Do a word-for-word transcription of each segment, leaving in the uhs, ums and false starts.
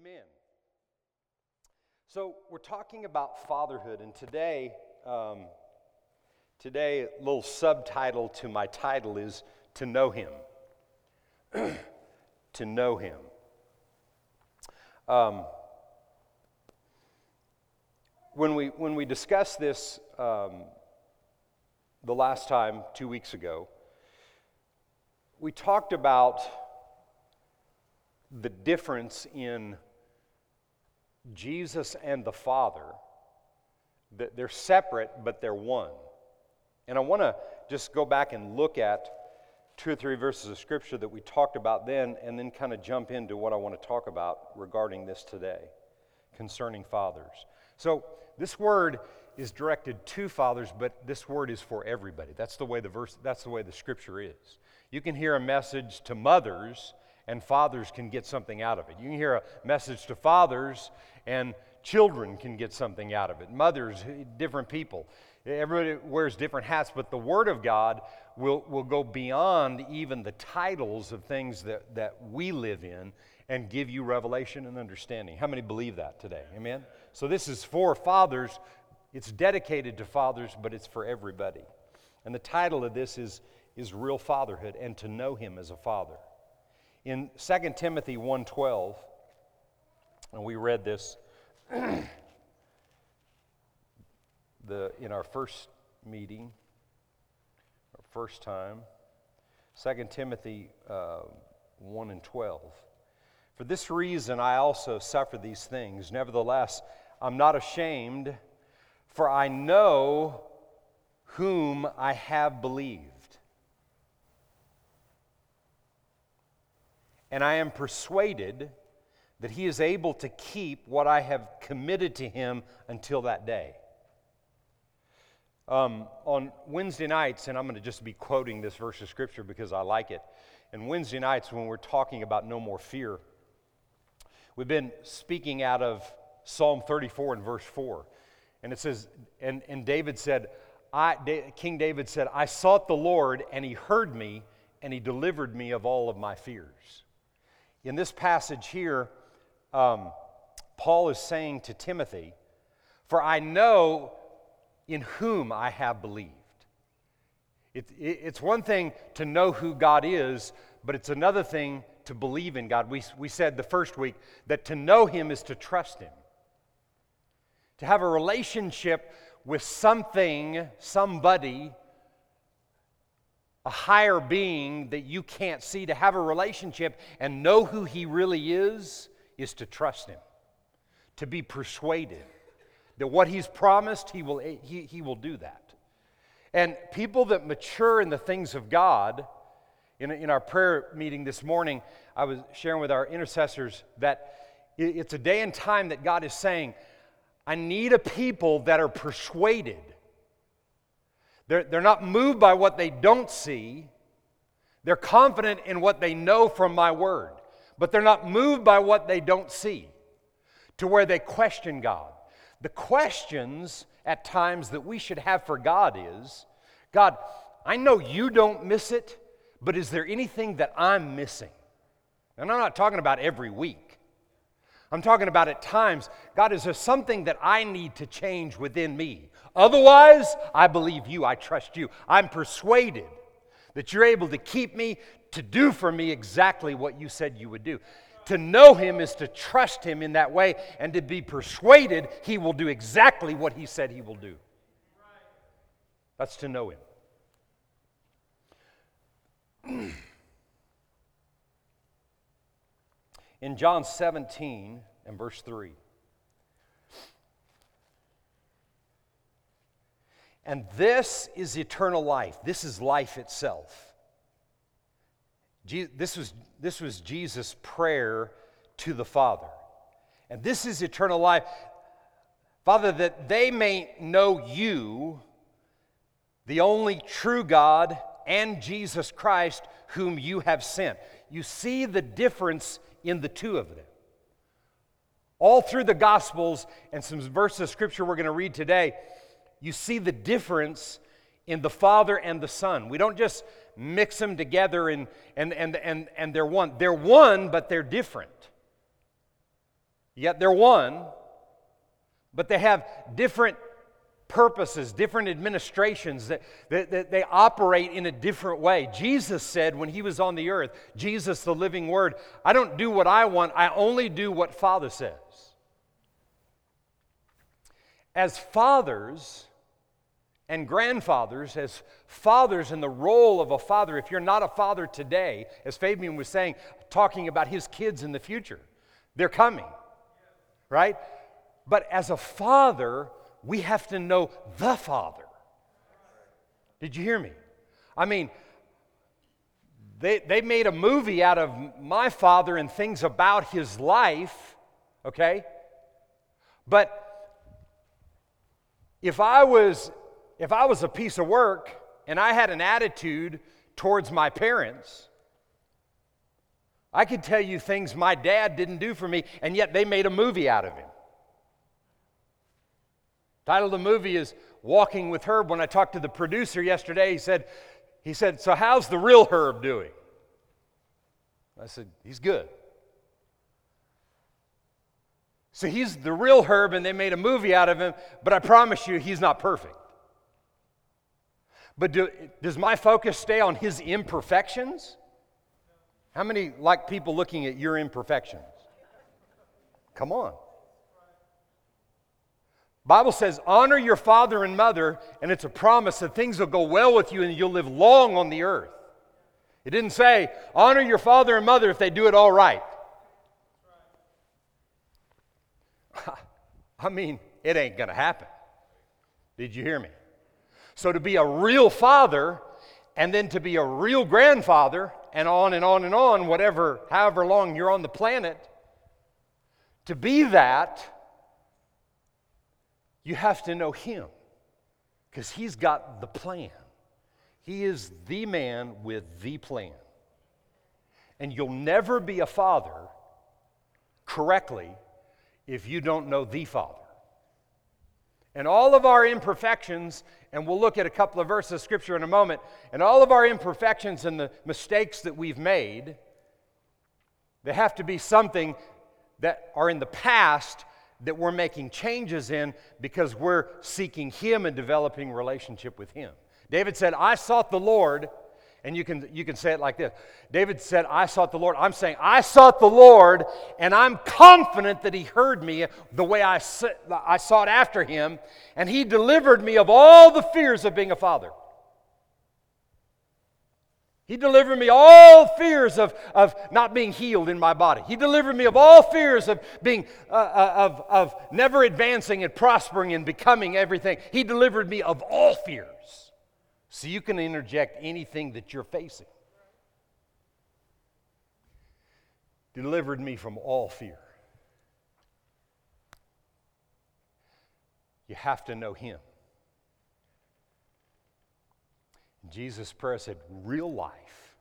Amen. So we're talking about fatherhood, and today, um, today, a little subtitle to my title is "To Know Him." To know Him. Um, when we when we discussed this um, the last time, two weeks ago, we talked about the difference in Jesus and the Father, that they're separate, but they're one. And I want to just go back and look at two or three verses of Scripture that we talked about then, and then kind of jump into what I want to talk about regarding this today, concerning fathers. So this word is directed to fathers, but this word is for everybody. That's the way the verse, that's the way the Scripture is. You can hear a message to mothers, and fathers can get something out of it. You can hear a message to fathers, and children can get something out of it. Mothers, different people. Everybody wears different hats, but the Word of God will, will go beyond even the titles of things that, that we live in and give you revelation and understanding. How many believe that today? Amen? So this is for fathers. It's dedicated to fathers, but it's for everybody. And the title of this is, is Real Fatherhood, and to know Him as a Father. In Second Timothy one twelve, and we read this the, in our first meeting, our first time, Second Timothy one and twelve. For this reason I also suffer these things. Nevertheless, I'm not ashamed, for I know whom I have believed. And I am persuaded that He is able to keep what I have committed to Him until that day. Um, on Wednesday nights, and I'm going to just be quoting this verse of Scripture because I like it. And Wednesday nights when we're talking about no more fear, we've been speaking out of Psalm thirty-four and verse four. And it says, and, and David said, I, da- King David said, I sought the Lord and He heard me and He delivered me of all of my fears. In this passage here, um, Paul is saying to Timothy, for I know in whom I have believed. It, it, it's one thing to know who God is, but it's another thing to believe in God. We, we said the first week that to know Him is to trust Him. To have a relationship with something, somebody, a higher being that you can't see, to have a relationship and know who He really is, is to trust Him, to be persuaded that what He's promised, He will, he, he will do that. And people that mature in the things of God, in, in our prayer meeting this morning, I was sharing with our intercessors that it's a day and time that God is saying, I need a people that are persuaded. They're, they're not moved by what they don't see. They're confident in what they know from my word. But they're not moved by what they don't see to where they question God. The questions at times that we should have for God is, God, I know you don't miss it, but is there anything that I'm missing? And I'm not talking about every week. I'm talking about at times, God, is there something that I need to change within me? Otherwise, I believe you, I trust you. I'm persuaded that you're able to keep me, to do for me exactly what you said you would do. To know Him is to trust Him in that way and to be persuaded He will do exactly what He said He will do. That's to know Him. In John seventeen and verse three. And this is eternal life. This is life itself. Je- this was, this was Jesus' prayer to the Father. And this is eternal life. Father, that they may know you, the only true God, and Jesus Christ, whom you have sent. You see the difference in the two of them. All through the Gospels and some verses of Scripture we're going to read today, you see the difference in the Father and the Son. We don't just mix them together and, and, and, and, and they're one. They're one, but they're different. Yet they're one, but they have different purposes, different administrations, that, that, that they operate in a different way. Jesus said when he was on the earth, Jesus, the living word, I don't do what I want, I only do what Father says. As fathers and grandfathers, as fathers in the role of a father, if you're not a father today, as Fabian was saying, talking about his kids in the future, they're coming, right? But as a father, we have to know the Father. Did you hear me? I mean, they they made a movie out of my father and things about his life, okay? But if I was if I was a piece of work and I had an attitude towards my parents, I could tell you things my dad didn't do for me, and yet they made a movie out of him. Title of the movie is Walking with Herb. When I talked to the producer yesterday, he said, he said, so how's the real Herb doing? I said, he's good. So he's the real Herb, and they made a movie out of him, but I promise you, he's not perfect. But do, does my focus stay on his imperfections? How many like people looking at your imperfections? Come on. Bible says, honor your father and mother, and it's a promise that things will go well with you and you'll live long on the earth. It didn't say, honor your father and mother if they do it all right. I mean, it ain't going to happen. Did you hear me? So to be a real father, and then to be a real grandfather, and on and on and on, whatever, however long you're on the planet, to be that, you have to know him, because he's got the plan. He is the man with the plan. And you'll never be a father correctly if you don't know the Father. And all of our imperfections, and we'll look at a couple of verses of Scripture in a moment, and all of our imperfections and the mistakes that we've made, they have to be something that are in the past that we're making changes in because we're seeking him and developing relationship with him. David said, I sought the Lord, and you can, you can say it like this. David said, I sought the Lord. I'm saying, I sought the Lord, and I'm confident that he heard me the way I, I sought after him, and he delivered me of all the fears of being a father. He delivered me all fears of, of not being healed in my body. He delivered me of all fears of being uh, of, of never advancing and prospering and becoming everything. He delivered me of all fears. So you can interject anything that you're facing. Delivered me from all fear. You have to know him. Jesus' prayer said, real life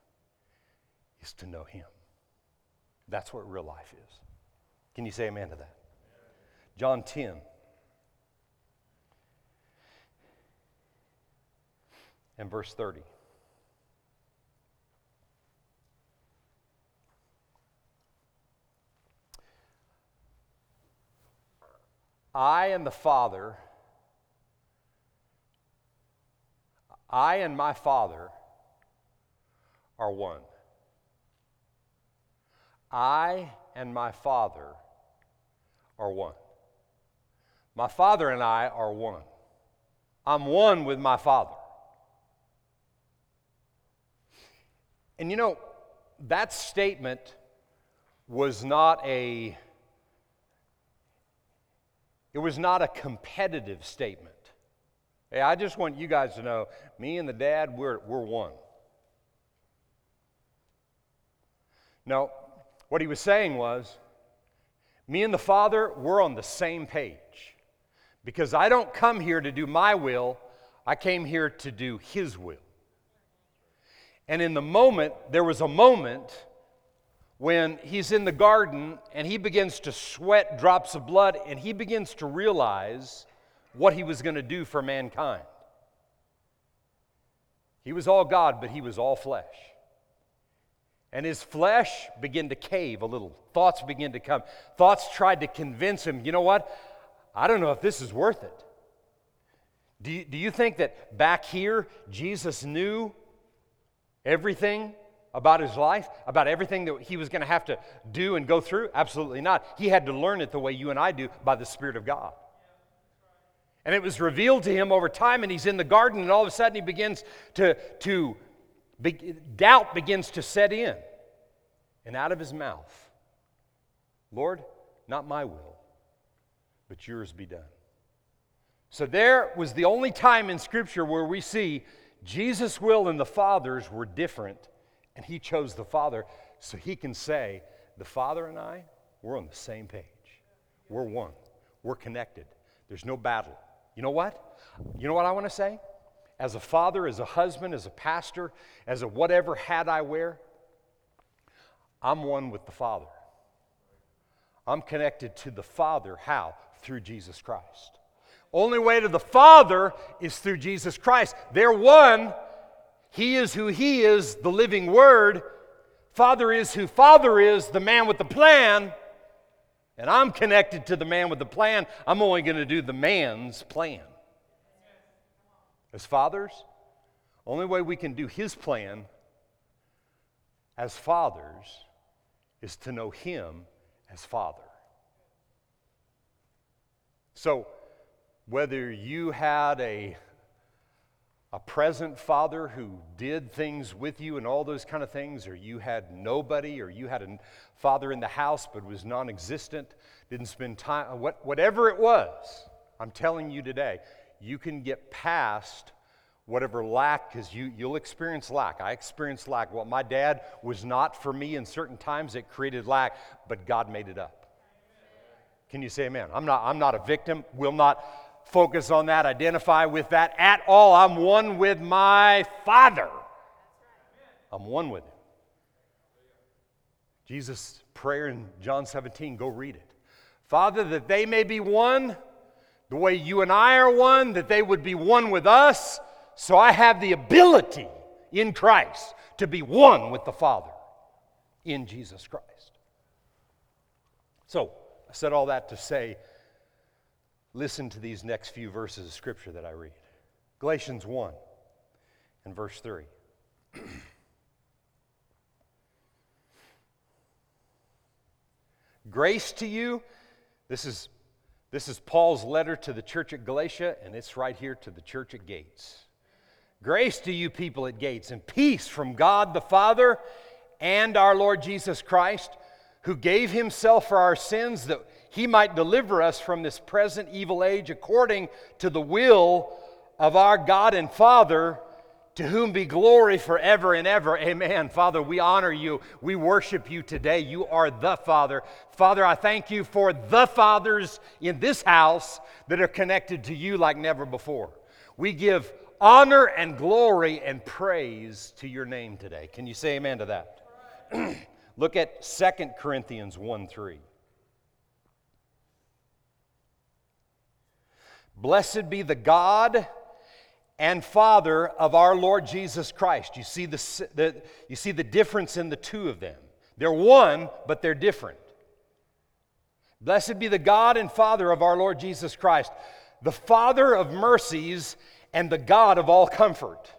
is to know him. That's what real life is. Can you say amen to that? John ten. And verse thirty. I and the Father... I and my Father are one. I and my Father are one. My Father and I are one. I'm one with my Father. And you know, that statement was not a, it was not a competitive statement. Hey, I just want you guys to know, me and the dad, we're, we're one. No, what he was saying was, me and the Father, we're on the same page. Because I don't come here to do my will, I came here to do his will. And in the moment, there was a moment when he's in the garden and he begins to sweat drops of blood and he begins to realize what he was going to do for mankind. He was all God, but he was all flesh. And his flesh began to cave a little. Thoughts began to come. Thoughts tried to convince him, you know what? I don't know if this is worth it. Do you, do you think that back here, Jesus knew everything about his life, about everything that he was going to have to do and go through? Absolutely not. He had to learn it the way you and I do, by the Spirit of God. And it was revealed to him over time, and he's in the garden, and all of a sudden he begins to, to be, doubt begins to set in. And out of his mouth, Lord, not my will, but yours be done. So there was the only time in Scripture where we see Jesus' will and the Father's were different, and he chose the Father, so he can say, the Father and I, we're on the same page. We're one. We're connected. There's no battle. You know what? You know what I want to say? As a father, as a husband, as a pastor, as a whatever hat I wear, I'm one with the Father. I'm connected to the Father. How? Through Jesus Christ. Only way to the Father is through Jesus Christ. They're one. He is who He is, the living Word. Father is who Father is, the man with the plan. And I'm connected to the man with the plan. I'm only going to do the man's plan. As fathers, only way we can do His plan as fathers is to know Him as Father. So, whether you had a, a present father who did things with you and all those kind of things, or you had nobody, or you had a father in the house but was non-existent, didn't spend time, what, whatever it was, I'm telling you today, you can get past whatever lack, because you, you'll experience lack. I experienced lack. What my dad was not for me in certain times, it created lack, but God made it up. Can you say amen? I'm not, I'm not a victim. Will not focus on that, identify with that at all. I'm one with my Father. I'm one with Him. Jesus' prayer in John seventeen, go read it. Father, that they may be one, the way you and I are one, that they would be one with us, so I have the ability in Christ to be one with the Father in Jesus Christ. So, I said all that to say, listen to these next few verses of Scripture that I read. Galatians one and verse three. Grace to you. This is, this is Paul's letter to the church at Galatia, and it's right here to the church at Gates. Grace to you people at Gates, and peace from God the Father and our Lord Jesus Christ, who gave Himself for our sins that He might deliver us from this present evil age according to the will of our God and Father, to whom be glory forever and ever. Amen. Father, we honor You. We worship You today. You are the Father. Father, I thank You for the fathers in this house that are connected to You like never before. We give honor and glory and praise to Your name today. Can you say amen to that? Look at Second Corinthians one three. Blessed be the God and Father of our Lord Jesus Christ. You see the, the, you see the difference in the two of them. They're one, but they're different. Blessed be the God and Father of our Lord Jesus Christ, the Father of mercies and the God of all comfort.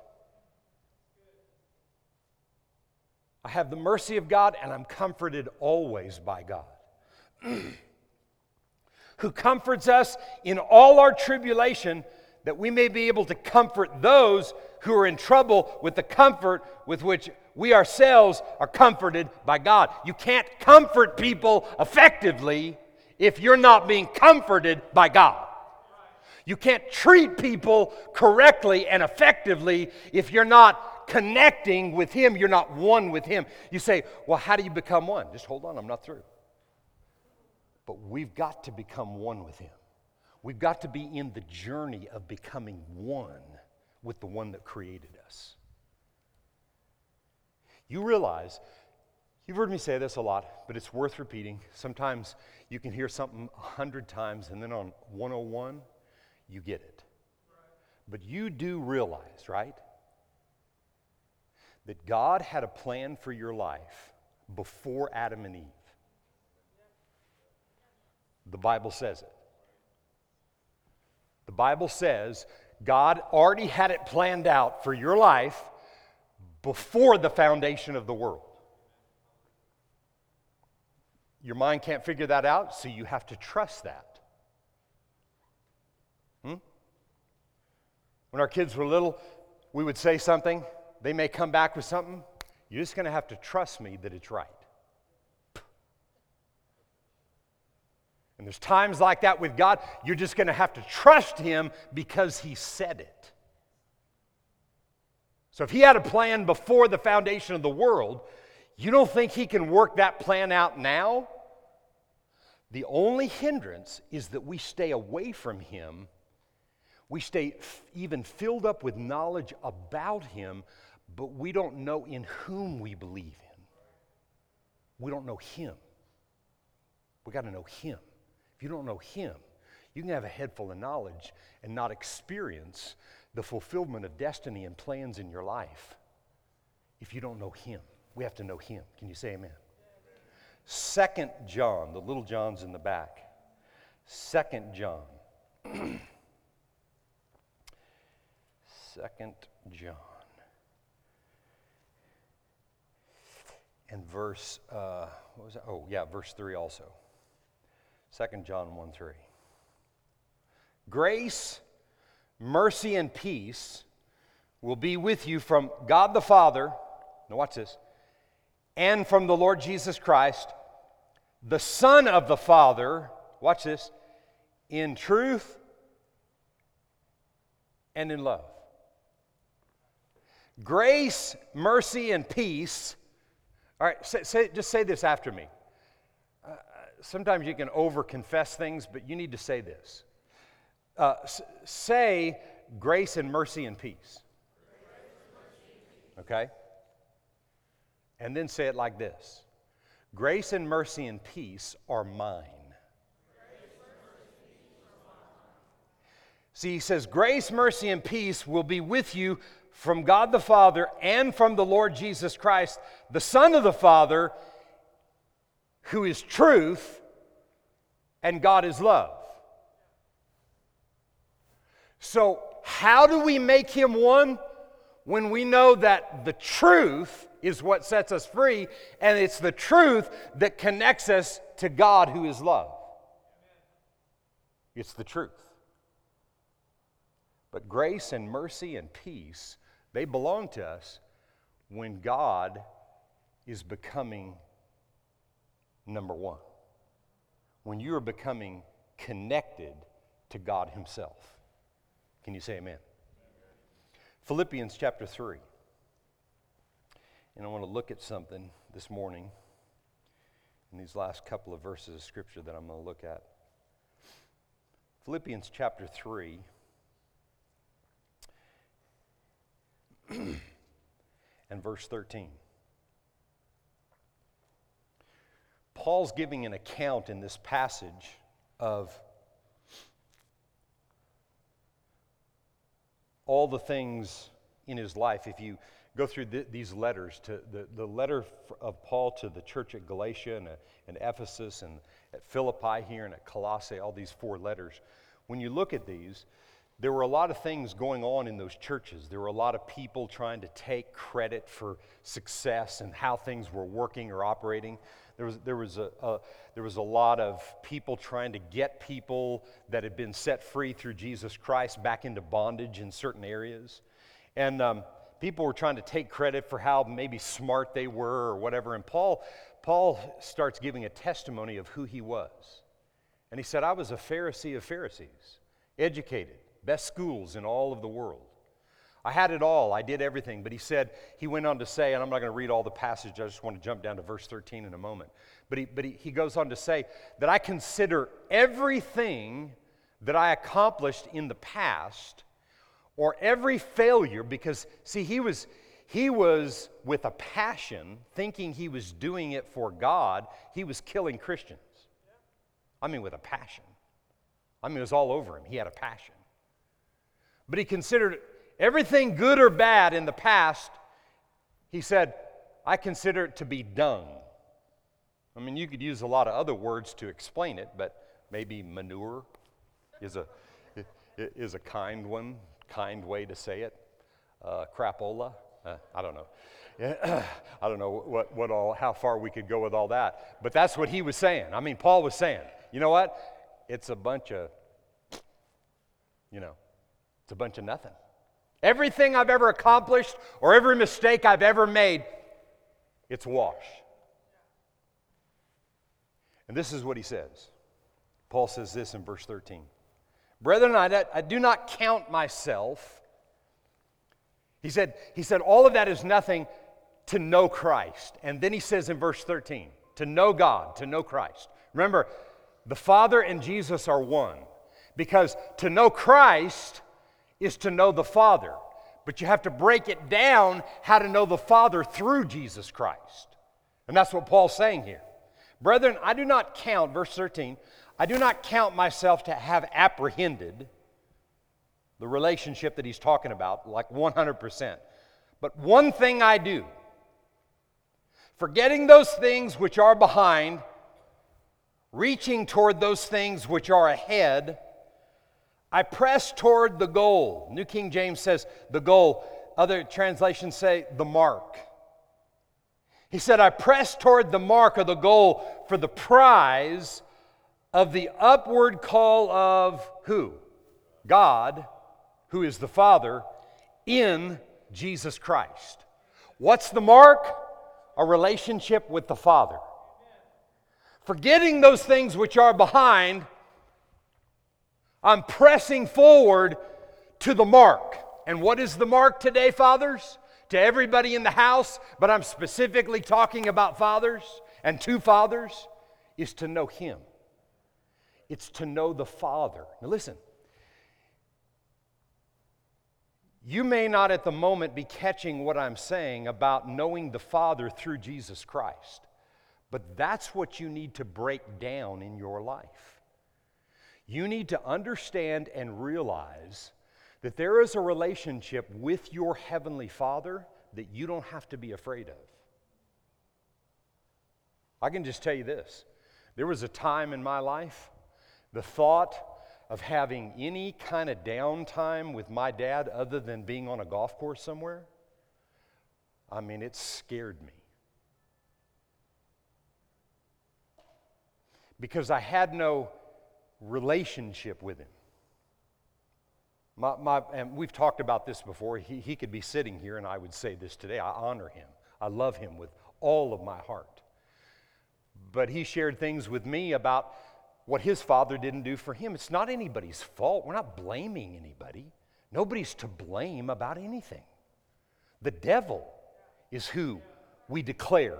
I have the mercy of God, and I'm comforted always by God. Who comforts us in all our tribulation, that we may be able to comfort those who are in trouble with the comfort with which we ourselves are comforted by God. You can't comfort people effectively if you're not being comforted by God. You can't treat people correctly and effectively if you're not connecting with Him, you're not one with Him. You say, well, how do you become one? Just hold on, I'm not through. But we've got to become one with Him. We've got to be in the journey of becoming one with the one that created us. You realize, you've heard me say this a lot, but it's worth repeating. Sometimes you can hear something a hundred times, and then on one oh one, you get it. But you do realize, right? that God had a plan for your life before Adam and Eve. The Bible says it. The Bible says God already had it planned out for your life before the foundation of the world. Your mind can't figure that out, so you have to trust that. Hmm? When our kids were little, we would say something. They may come back with something. You're just going to have to trust me that it's right. And there's times like that with God. You're just going to have to trust Him because He said it. So if He had a plan before the foundation of the world, you don't think He can work that plan out now? The only hindrance is that we stay away from Him. We stay f- even filled up with knowledge about Him, but we don't know in whom we believe in. We don't know Him. We got to know Him. If you don't know Him, you can have a head full of knowledge and not experience the fulfillment of destiny and plans in your life if you don't know Him. We have to know Him. Can you say amen? Second John, the little John's in the back. Second John. Second John. And verse, uh, what was that? Oh, yeah, verse three also. Second John one three. Grace, mercy, and peace will be with you from God the Father. Now watch this. And from the Lord Jesus Christ, the Son of the Father, watch this, in truth and in love. Grace, mercy, and peace. All right, say, say, just say this after me. Uh, sometimes you can over-confess things, but you need to say this. Uh, s- say grace and mercy and peace. Grace, mercy, and peace. Okay? And then say it like this. Grace and mercy and peace are mine. Grace, mercy, peace are mine. See, he says, grace, mercy, and peace will be with you from God the Father and from the Lord Jesus Christ, the Son of the Father, who is truth, and God is love. So, how do we make Him one? When we know that the truth is what sets us free, and it's the truth that connects us to God who is love. It's the truth. But grace and mercy and peace, they belong to us when God is becoming number one. When you are becoming connected to God Himself. Can you say amen? Philippians chapter three. And I want to look at something this morning in these last couple of verses of Scripture that I'm going to look at. Philippians chapter three. And verse thirteen. Paul's giving an account in this passage of all the things in his life. If you go through th- these letters, to the, the letter of Paul to the church at Galatia and, uh, and Ephesus and at Philippi here and at Colossae, all these four letters, when you look at these, there were a lot of things going on in those churches. There were a lot of people trying to take credit for success and how things were working or operating. There was there was a, a there was a lot of people trying to get people that had been set free through Jesus Christ back into bondage in certain areas, and um, people were trying to take credit for how maybe smart they were or whatever. And Paul Paul starts giving a testimony of who he was, and he said, "I was a Pharisee of Pharisees, educated." Best schools in all of the world. I had it all. I did everything. But he said, he went on to say, and I'm not going to read all the passage. I just want to jump down to verse thirteen in a moment. But he, but he, he goes on to say that I consider everything that I accomplished in the past, or every failure, because see, he was he was with a passion, thinking he was doing it for God. He was killing Christians. I mean, with a passion. I mean, it was all over him. He had a passion. But he considered everything good or bad in the past He said, I consider it to be dung. I mean, you could use a lot of other words to explain it, but maybe manure is a is a kind one, kind way to say it. Uh, crapola, uh, I don't know. I don't know what what all how far we could go with all that, but that's what he was saying. I mean, Paul was saying, you know what? It's a bunch of, you know, it's a bunch of nothing. Everything I've ever accomplished or every mistake I've ever made, it's wash. And this is what he says. Paul says this in verse thirteen. Brethren, I, I do not count myself. He said, he said, all of that is nothing to know Christ. And then he says in verse thirteen, to know God, to know Christ. Remember, the Father and Jesus are one. Because to know Christ is to know the Father. But you have to break it down how to know the Father through Jesus Christ. And that's what Paul's saying here. Brethren, I do not count, verse thirteen, I do not count myself to have apprehended the relationship that he's talking about, like one hundred percent. But one thing I do, forgetting those things which are behind, reaching toward those things which are ahead, I press toward the goal. New King James says the goal. Other translations say the mark. He said, I press toward the mark or the goal for the prize of the upward call of who? God, who is the Father, in Jesus Christ. What's the mark? A relationship with the Father. Forgetting those things which are behind, I'm pressing forward to the mark. And what is the mark today, fathers? To everybody in the house, but I'm specifically talking about fathers and two fathers, is to know Him. It's to know the Father. Now listen, you may not at the moment be catching what I'm saying about knowing the Father through Jesus Christ, but that's what you need to break down in your life. You need to understand and realize that there is a relationship with your Heavenly Father that you don't have to be afraid of. I can just tell you this. There was a time in my life, the thought of having any kind of downtime with my dad other than being on a golf course somewhere, I mean, it scared me. Because I had no relationship with him. My, my, and we've talked about this before. He, he could be sitting here, and I would say this today. I honor him. I love him with all of my heart. But he shared things with me about what his father didn't do for him. It's not anybody's fault. We're not blaming anybody. Nobody's to blame about anything. The devil is who we declare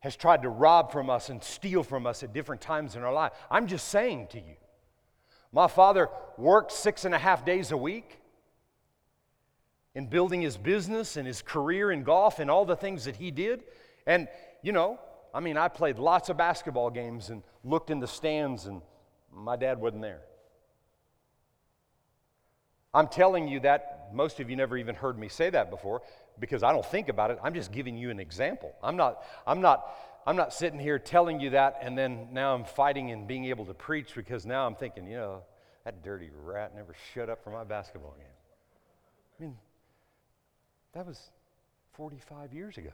has tried to rob from us and steal from us at different times in our life. I'm just saying to you, my father worked six and a half days a week in building his business and his career in golf and all the things that he did. And, you know, I mean, I played lots of basketball games and looked in the stands and my dad wasn't there. I'm telling you that, most of you never even heard me say that before because I don't think about it. I'm just giving you an example. I'm not, I'm not... I'm not sitting here telling you that and then now I'm fighting and being able to preach because now I'm thinking, you know, that dirty rat never showed up for my basketball game. I mean, that was forty-five years ago.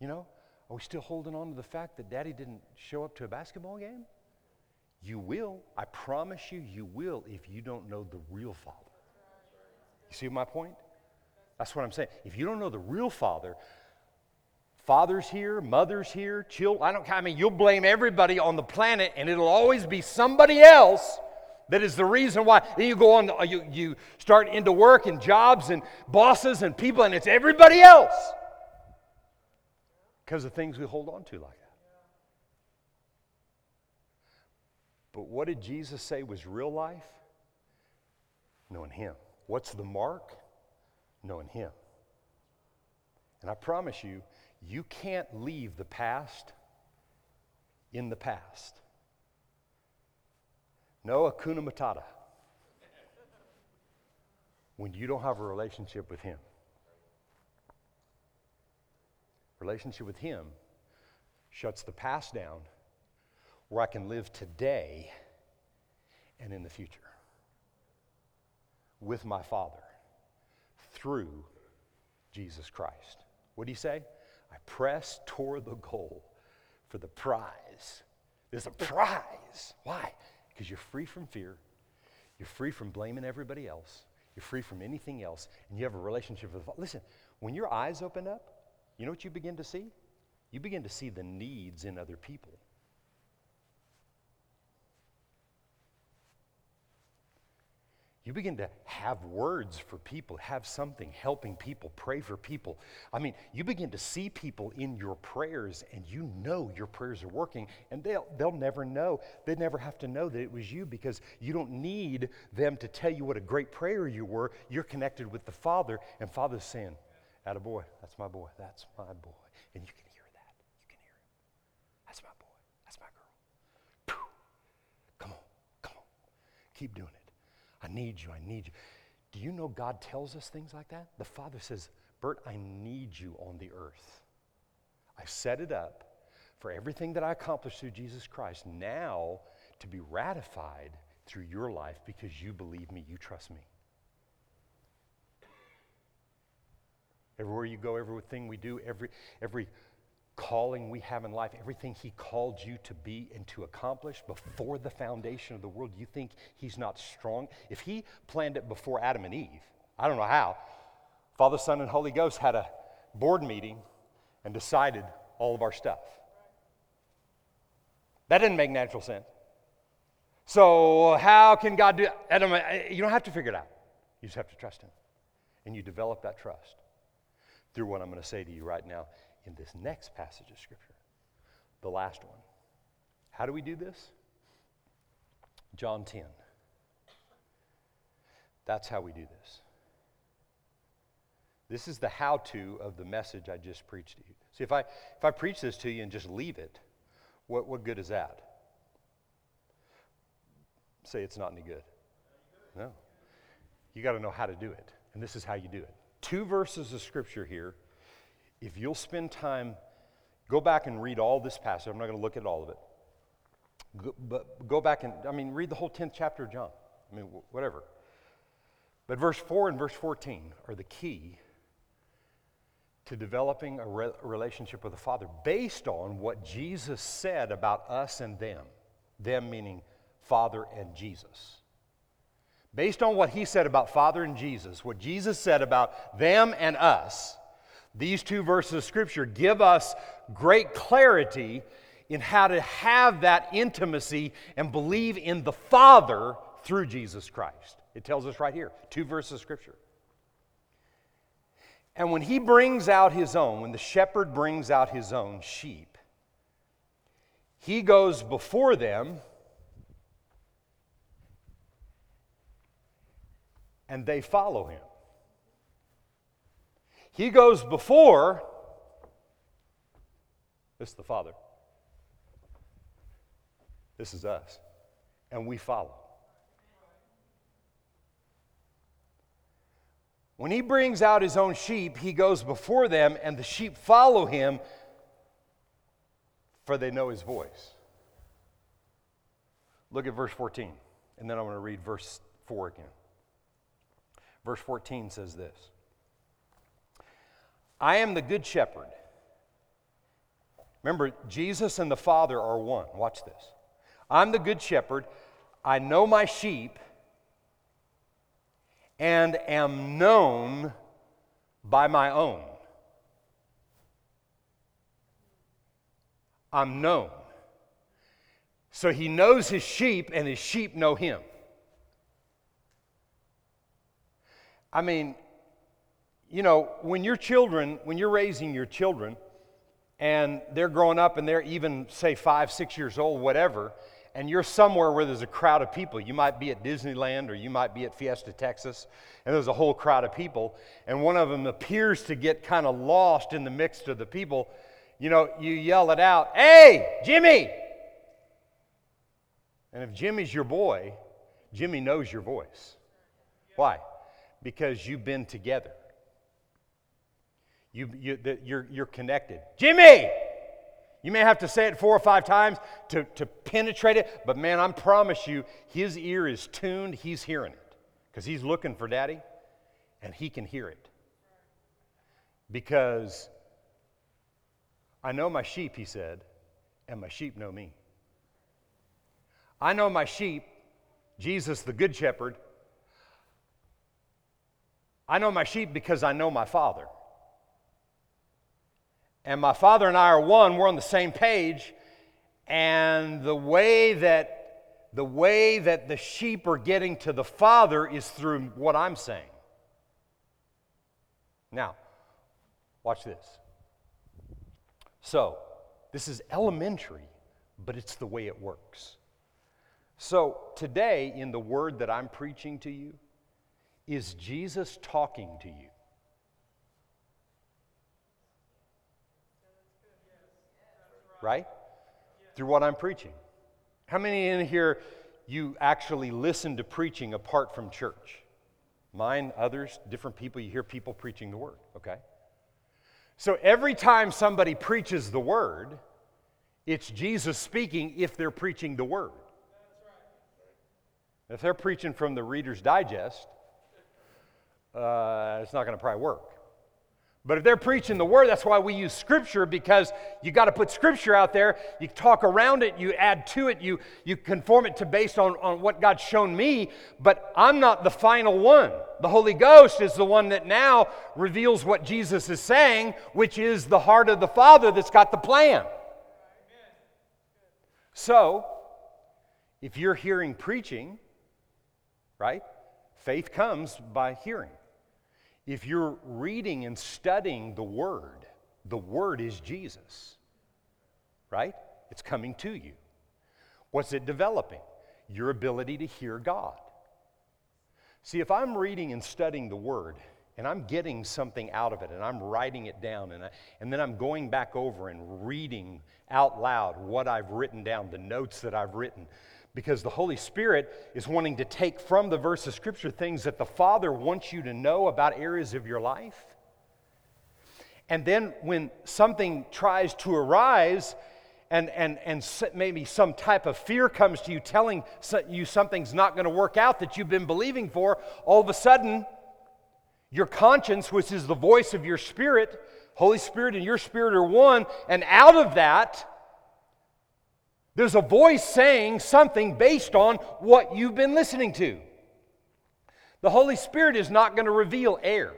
You know, are we still holding on to the fact that Daddy didn't show up to a basketball game? You will. I promise you, you will if you don't know the real Father. You see my point? That's what I'm saying. If you don't know the real Father, fathers here, mothers here, children, I don't I mean, you'll blame everybody on the planet and it'll always be somebody else that is the reason why. Then you go on, you, you start into work and jobs and bosses and people and it's everybody else because of things we hold on to like that. But what did Jesus say was real life? Knowing Him. What's the mark? Knowing Him. And I promise you, you can't leave the past in the past. No hakuna matata. When you don't have a relationship with Him. Relationship with Him shuts the past down, where I can live today and in the future with my Father through Jesus Christ. What do you say? I press toward the goal for the prize. There's a prize. Why? Because you're free from fear. You're free from blaming everybody else. You're free from anything else. And you have a relationship with the Father. Listen, when your eyes open up, you know what you begin to see? You begin to see the needs in other people. You begin to have words for people, have something, helping people, pray for people. I mean, you begin to see people in your prayers, and you know your prayers are working, and they'll they'll never know. They never have to know that it was you, because you don't need them to tell you what a great prayer you were. You're connected with the Father, and Father's saying, attaboy, that's my boy, that's my boy. And you can hear that. You can hear it. That's my boy. That's my girl. Pew. Come on. Come on. Keep doing it. I need you, I need you. Do you know God tells us things like that? The Father says, Bert, I need you on the earth. I set it up for everything that I accomplished through Jesus Christ now to be ratified through your life because you believe me, you trust me. Everywhere you go, everything we do, every every calling we have in life, everything He called you to be and to accomplish before the foundation of the world, you think He's not strong? If He planned it before Adam and Eve, I don't know how. Father, Son, and Holy Ghost had a board meeting and decided all of our stuff. That didn't make natural sense. So how can God do it? You don't have to figure it out. You just have to trust Him. And you develop that trust through what I'm going to say to you right now in this next passage of Scripture, the last one. How do we do this? John ten. That's how we do this. This is the how-to of the message I just preached to you. See, if I if I preach this to you and just leave it, what, what good is that? Say it's not any good. No. You got to know how to do it, and this is how you do it. Two verses of Scripture here. If you'll spend time, go back and read all this passage. I'm not going to look at all of it. Go, but go back and, I mean, read the whole tenth chapter of John. I mean, wh- whatever. But verse four and verse fourteen are the key to developing a re- relationship with the Father based on what Jesus said about us and them. Them meaning Father and Jesus. Based on what He said about Father and Jesus, what Jesus said about them and us, these two verses of Scripture give us great clarity in how to have that intimacy and believe in the Father through Jesus Christ. It tells us right here, two verses of Scripture. And when He brings out His own, when the shepherd brings out His own sheep, He goes before them and they follow Him. He goes before, this is the Father, this is us, and we follow. When He brings out His own sheep, He goes before them, and the sheep follow Him, for they know His voice. Look at verse fourteen, and then I'm going to read verse four again. Verse fourteen says this. I am the good shepherd. Remember, Jesus and the Father are one. Watch this. I'm the good shepherd. I know my sheep and am known by my own. I'm known. So He knows His sheep and His sheep know Him. I mean, you know, when your children, when you're raising your children and they're growing up and they're even, say, five, six years old, whatever, and you're somewhere where there's a crowd of people. You might be at Disneyland or you might be at Fiesta, Texas, and there's a whole crowd of people, and one of them appears to get kind of lost in the midst of the people. You know, you yell it out, hey, Jimmy! And if Jimmy's your boy, Jimmy knows your voice. Why? Because you've been together. You, you, the, you're, you're connected. Jimmy! You may have to say it four or five times to, to penetrate it, but man, I promise you, his ear is tuned. He's hearing it because he's looking for Daddy, and he can hear it. Because I know my sheep, he said, and my sheep know me. I know my sheep, Jesus the Good Shepherd. I know my sheep because I know my Father. And my Father and I are one. We're on the same page. And the way that the way that the sheep are getting to the Father is through what I'm saying. Now, watch this. So, this is elementary, but it's the way it works. So, today, in the word that I'm preaching to you, is Jesus talking to you? Right? Through what I'm preaching. How many in here, you actually listen to preaching apart from church? Mine, others, different people, you hear people preaching the word, okay? So every time somebody preaches the word, it's Jesus speaking if they're preaching the word. If they're preaching from the Reader's Digest, uh, it's not going to probably work. But if they're preaching the word, that's why we use scripture, because you got to put scripture out there. You talk around it, you add to it, you, you conform it to based on, on what God's shown me, but I'm not the final one. The Holy Ghost is the one that now reveals what Jesus is saying, which is the heart of the Father that's got the plan. So, if you're hearing preaching, right, faith comes by hearing. If you're reading and studying the Word, the Word is Jesus, right? It's coming to you. What's it developing? Your ability to hear God. See, if I'm reading and studying the Word, and I'm getting something out of it, and I'm writing it down, and, I, and then I'm going back over and reading out loud what I've written down, the notes that I've written, because the Holy Spirit is wanting to take from the verse of Scripture things that the Father wants you to know about areas of your life. And then when something tries to arise, and and and maybe some type of fear comes to you telling you something's not going to work out that you've been believing for, all of a sudden, your conscience, which is the voice of your spirit, Holy Spirit and your spirit are one, and out of that, there's a voice saying something based on what you've been listening to. The Holy Spirit is not going to reveal air.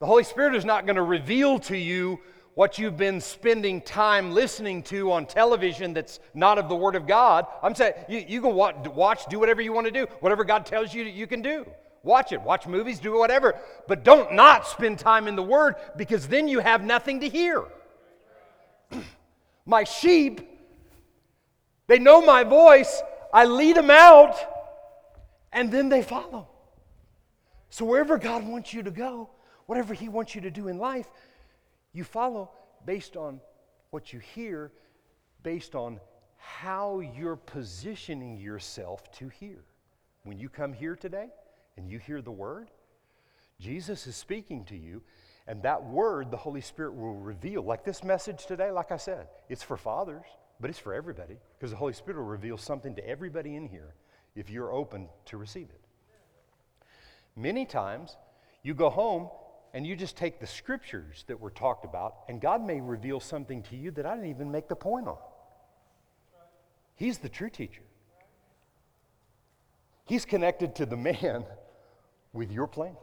The Holy Spirit is not going to reveal to you what you've been spending time listening to on television that's not of the Word of God. I'm saying you, you can watch, watch, do whatever you want to do, whatever God tells you you can do. Watch it, watch movies, do whatever. But don't not spend time in the Word, because then you have nothing to hear. My sheep, they know my voice, I lead them out, and then they follow. So wherever God wants you to go, whatever He wants you to do in life, you follow based on what you hear, based on how you're positioning yourself to hear. When you come here today and you hear the Word, Jesus is speaking to you. And that word, the Holy Spirit will reveal. Like this message today, like I said, it's for fathers, but it's for everybody, because the Holy Spirit will reveal something to everybody in here if you're open to receive it. Many times, you go home and you just take the scriptures that were talked about, and God may reveal something to you that I didn't even make the point on. He's the true teacher. He's connected to the man with your plan.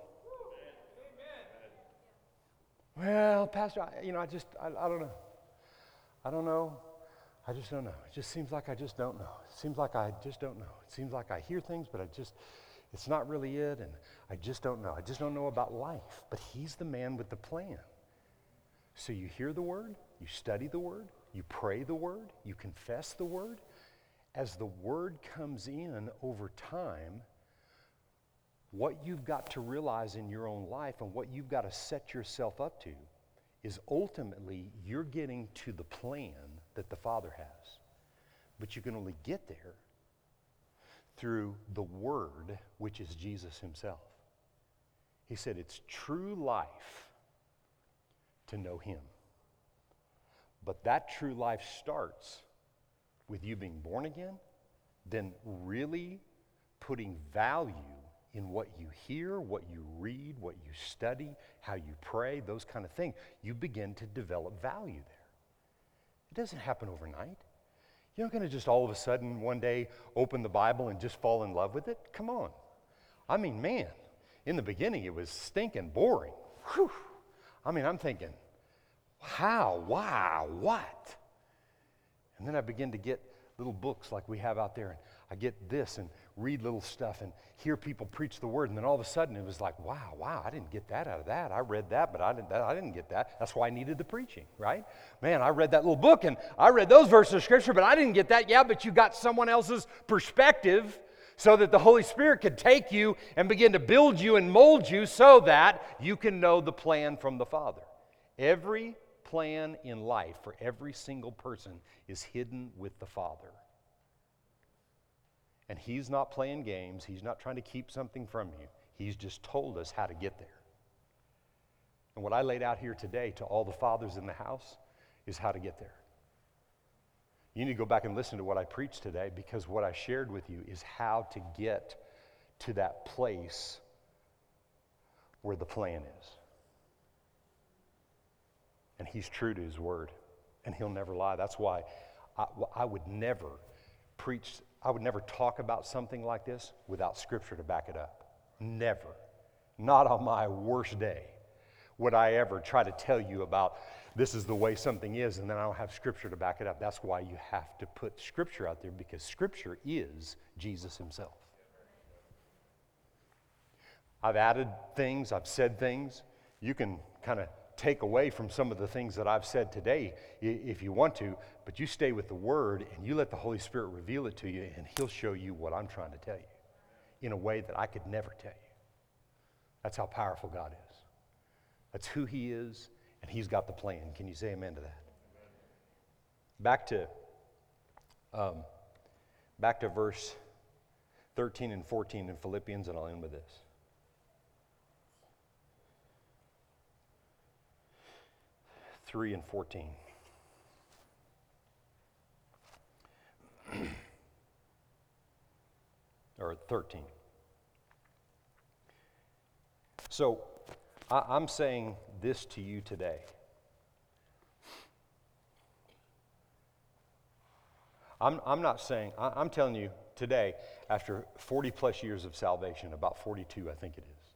Well, Pastor, I, you know, I just, I, I don't know. I don't know. I just don't know. It just seems like I just don't know. It seems like I just don't know. It seems like I hear things, but I just, it's not really it, and I just don't know. I just don't know about life. But He's the man with the plan. So you hear the Word, you study the Word, you pray the Word, you confess the Word. As the Word comes in over time, what you've got to realize in your own life and what you've got to set yourself up to is ultimately you're getting to the plan that the Father has. But you can only get there through the Word, which is Jesus Himself. He said it's true life to know him. But that true life starts with you being born again, then really putting value in what you hear, what you read, what you study, how you pray, those kind of things. You begin to develop value there. It doesn't happen overnight. You're not going to just all of a sudden one day open the Bible and just fall in love with it. Come on. I mean, man, in the beginning it was stinking boring. Whew. I mean, I'm thinking, how, why, what? And then I begin to get little books like we have out there, and I get this and read little stuff and hear people preach the word, and then all of a sudden it was like, wow, wow, I didn't get that out of that. I read that, but I didn't I didn't get that. That's why I needed the preaching, right? Man, I read that little book, and I read those verses of Scripture, but I didn't get that. Yeah, but you got someone else's perspective so that the Holy Spirit could take you and begin to build you and mold you so that you can know the plan from the Father. Every plan in life for every single person is hidden with the Father. And he's not playing games. He's not trying to keep something from you. He's just told us how to get there. And what I laid out here today to all the fathers in the house is how to get there. You need to go back and listen to what I preached today, because what I shared with you is how to get to that place where the plan is. And he's true to his word, and he'll never lie. That's why I, I would never preach, I would never talk about something like this without Scripture to back it up. Never. Not on my worst day would I ever try to tell you about this is the way something is, and then I don't have Scripture to back it up. That's why you have to put Scripture out there, because Scripture is Jesus himself. I've added things, I've said things. You can kind of take away from some of the things that I've said today if you want to, but you stay with the Word and you let the Holy Spirit reveal it to you, and he'll show you what I'm trying to tell you in a way that I could never tell you. That's how powerful God is. That's who he is, and he's got the plan. Can you say amen to that? Back to um, back to verse thirteen and fourteen in Philippians, and I'll end with this. three and fourteen. Or thirteen. So, I, I'm saying this to you today. I'm, I'm not saying, I, I'm telling you today, after forty plus years of salvation, about forty-two I think it is.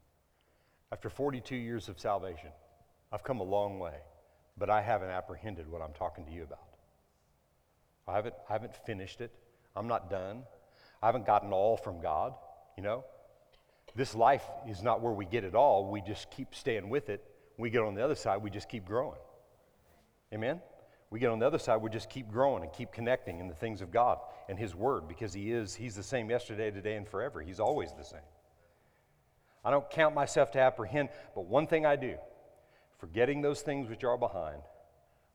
After forty-two years of salvation, I've come a long way. But I haven't apprehended what I'm talking to you about. I haven't, I haven't finished it. I'm not done. I haven't gotten all from God, you know. This life is not where we get it all. We just keep staying with it. We get on the other side, we just keep growing. Amen? We get on the other side, we just keep growing and keep connecting in the things of God and his word, because he is, he's the same yesterday, today, and forever. He's always the same. I don't count myself to apprehend, but one thing I do, forgetting those things which are behind,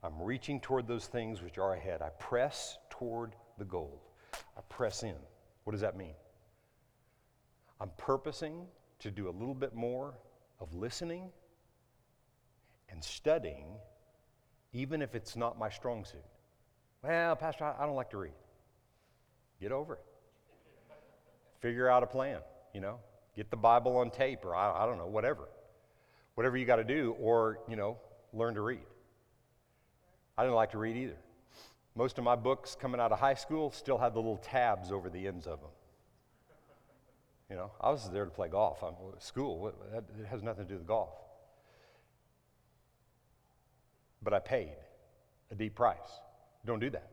I'm reaching toward those things which are ahead. I press toward the goal. I press in. What does that mean? I'm purposing to do a little bit more of listening and studying, even if it's not my strong suit. Well, Pastor, I don't like to read. Get over it. Figure out a plan, you know. Get the Bible on tape, or I, I don't know, whatever. Whatever you got to do, or, you know, learn to read. I didn't like to read either. Most of my books coming out of high school still had the little tabs over the ends of them. You know, I was there to play golf. I'm at school. It has nothing to do with golf. But I paid a deep price. Don't do that.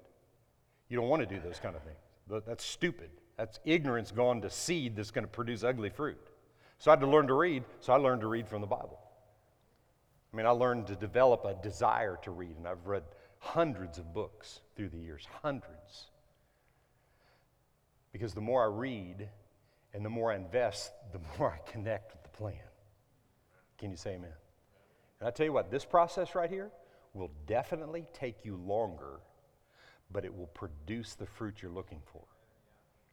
You don't want to do those kind of things. That's stupid. That's ignorance gone to seed that's going to produce ugly fruit. So I had to learn to read, so I learned to read from the Bible. I mean, I learned to develop a desire to read, and I've read hundreds of books through the years, hundreds. Because the more I read and the more I invest, the more I connect with the plan. Can you say amen? And I tell you what, this process right here will definitely take you longer, but it will produce the fruit you're looking for.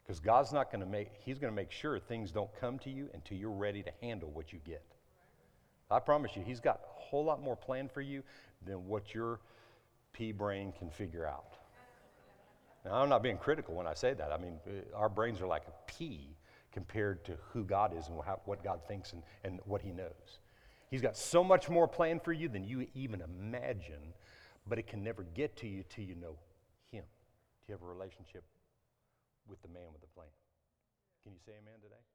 Because God's not going to make, he's going to make sure things don't come to you until you're ready to handle what you get. I promise you, he's got a whole lot more planned for you than what your pea brain can figure out. Now, I'm not being critical when I say that. I mean, our brains are like a pea compared to who God is and how, what God thinks and, and what he knows. He's got so much more planned for you than you even imagine, but it can never get to you till you know him. Do you have a relationship with the man with the plan? Can you say amen today?